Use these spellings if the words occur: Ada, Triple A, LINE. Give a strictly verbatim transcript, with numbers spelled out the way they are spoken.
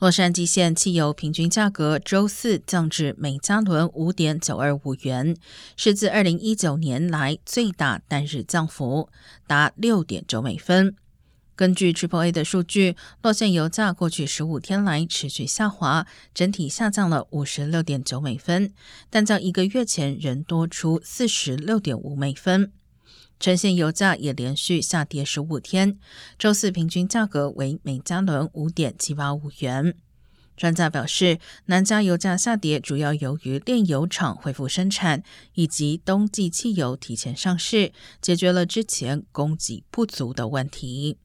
洛杉矶县汽油平均价格周四降至每加仑 五点九二五元，是自二零一九年来最大单日降幅，达 六点九美分。根据 Triple A 的数据，洛县油价过去十五天来持续下滑，整体下降了 五十六点九美分，但较一个月前仍多出 四十六点五美分。橙县油价也连续下跌十五天，周四平均价格为每加仑 五点七八五元。专家表示，南加油价下跌主要由于炼油厂恢复生产以及冬季汽油提前上市，解决了之前供给不足的问题。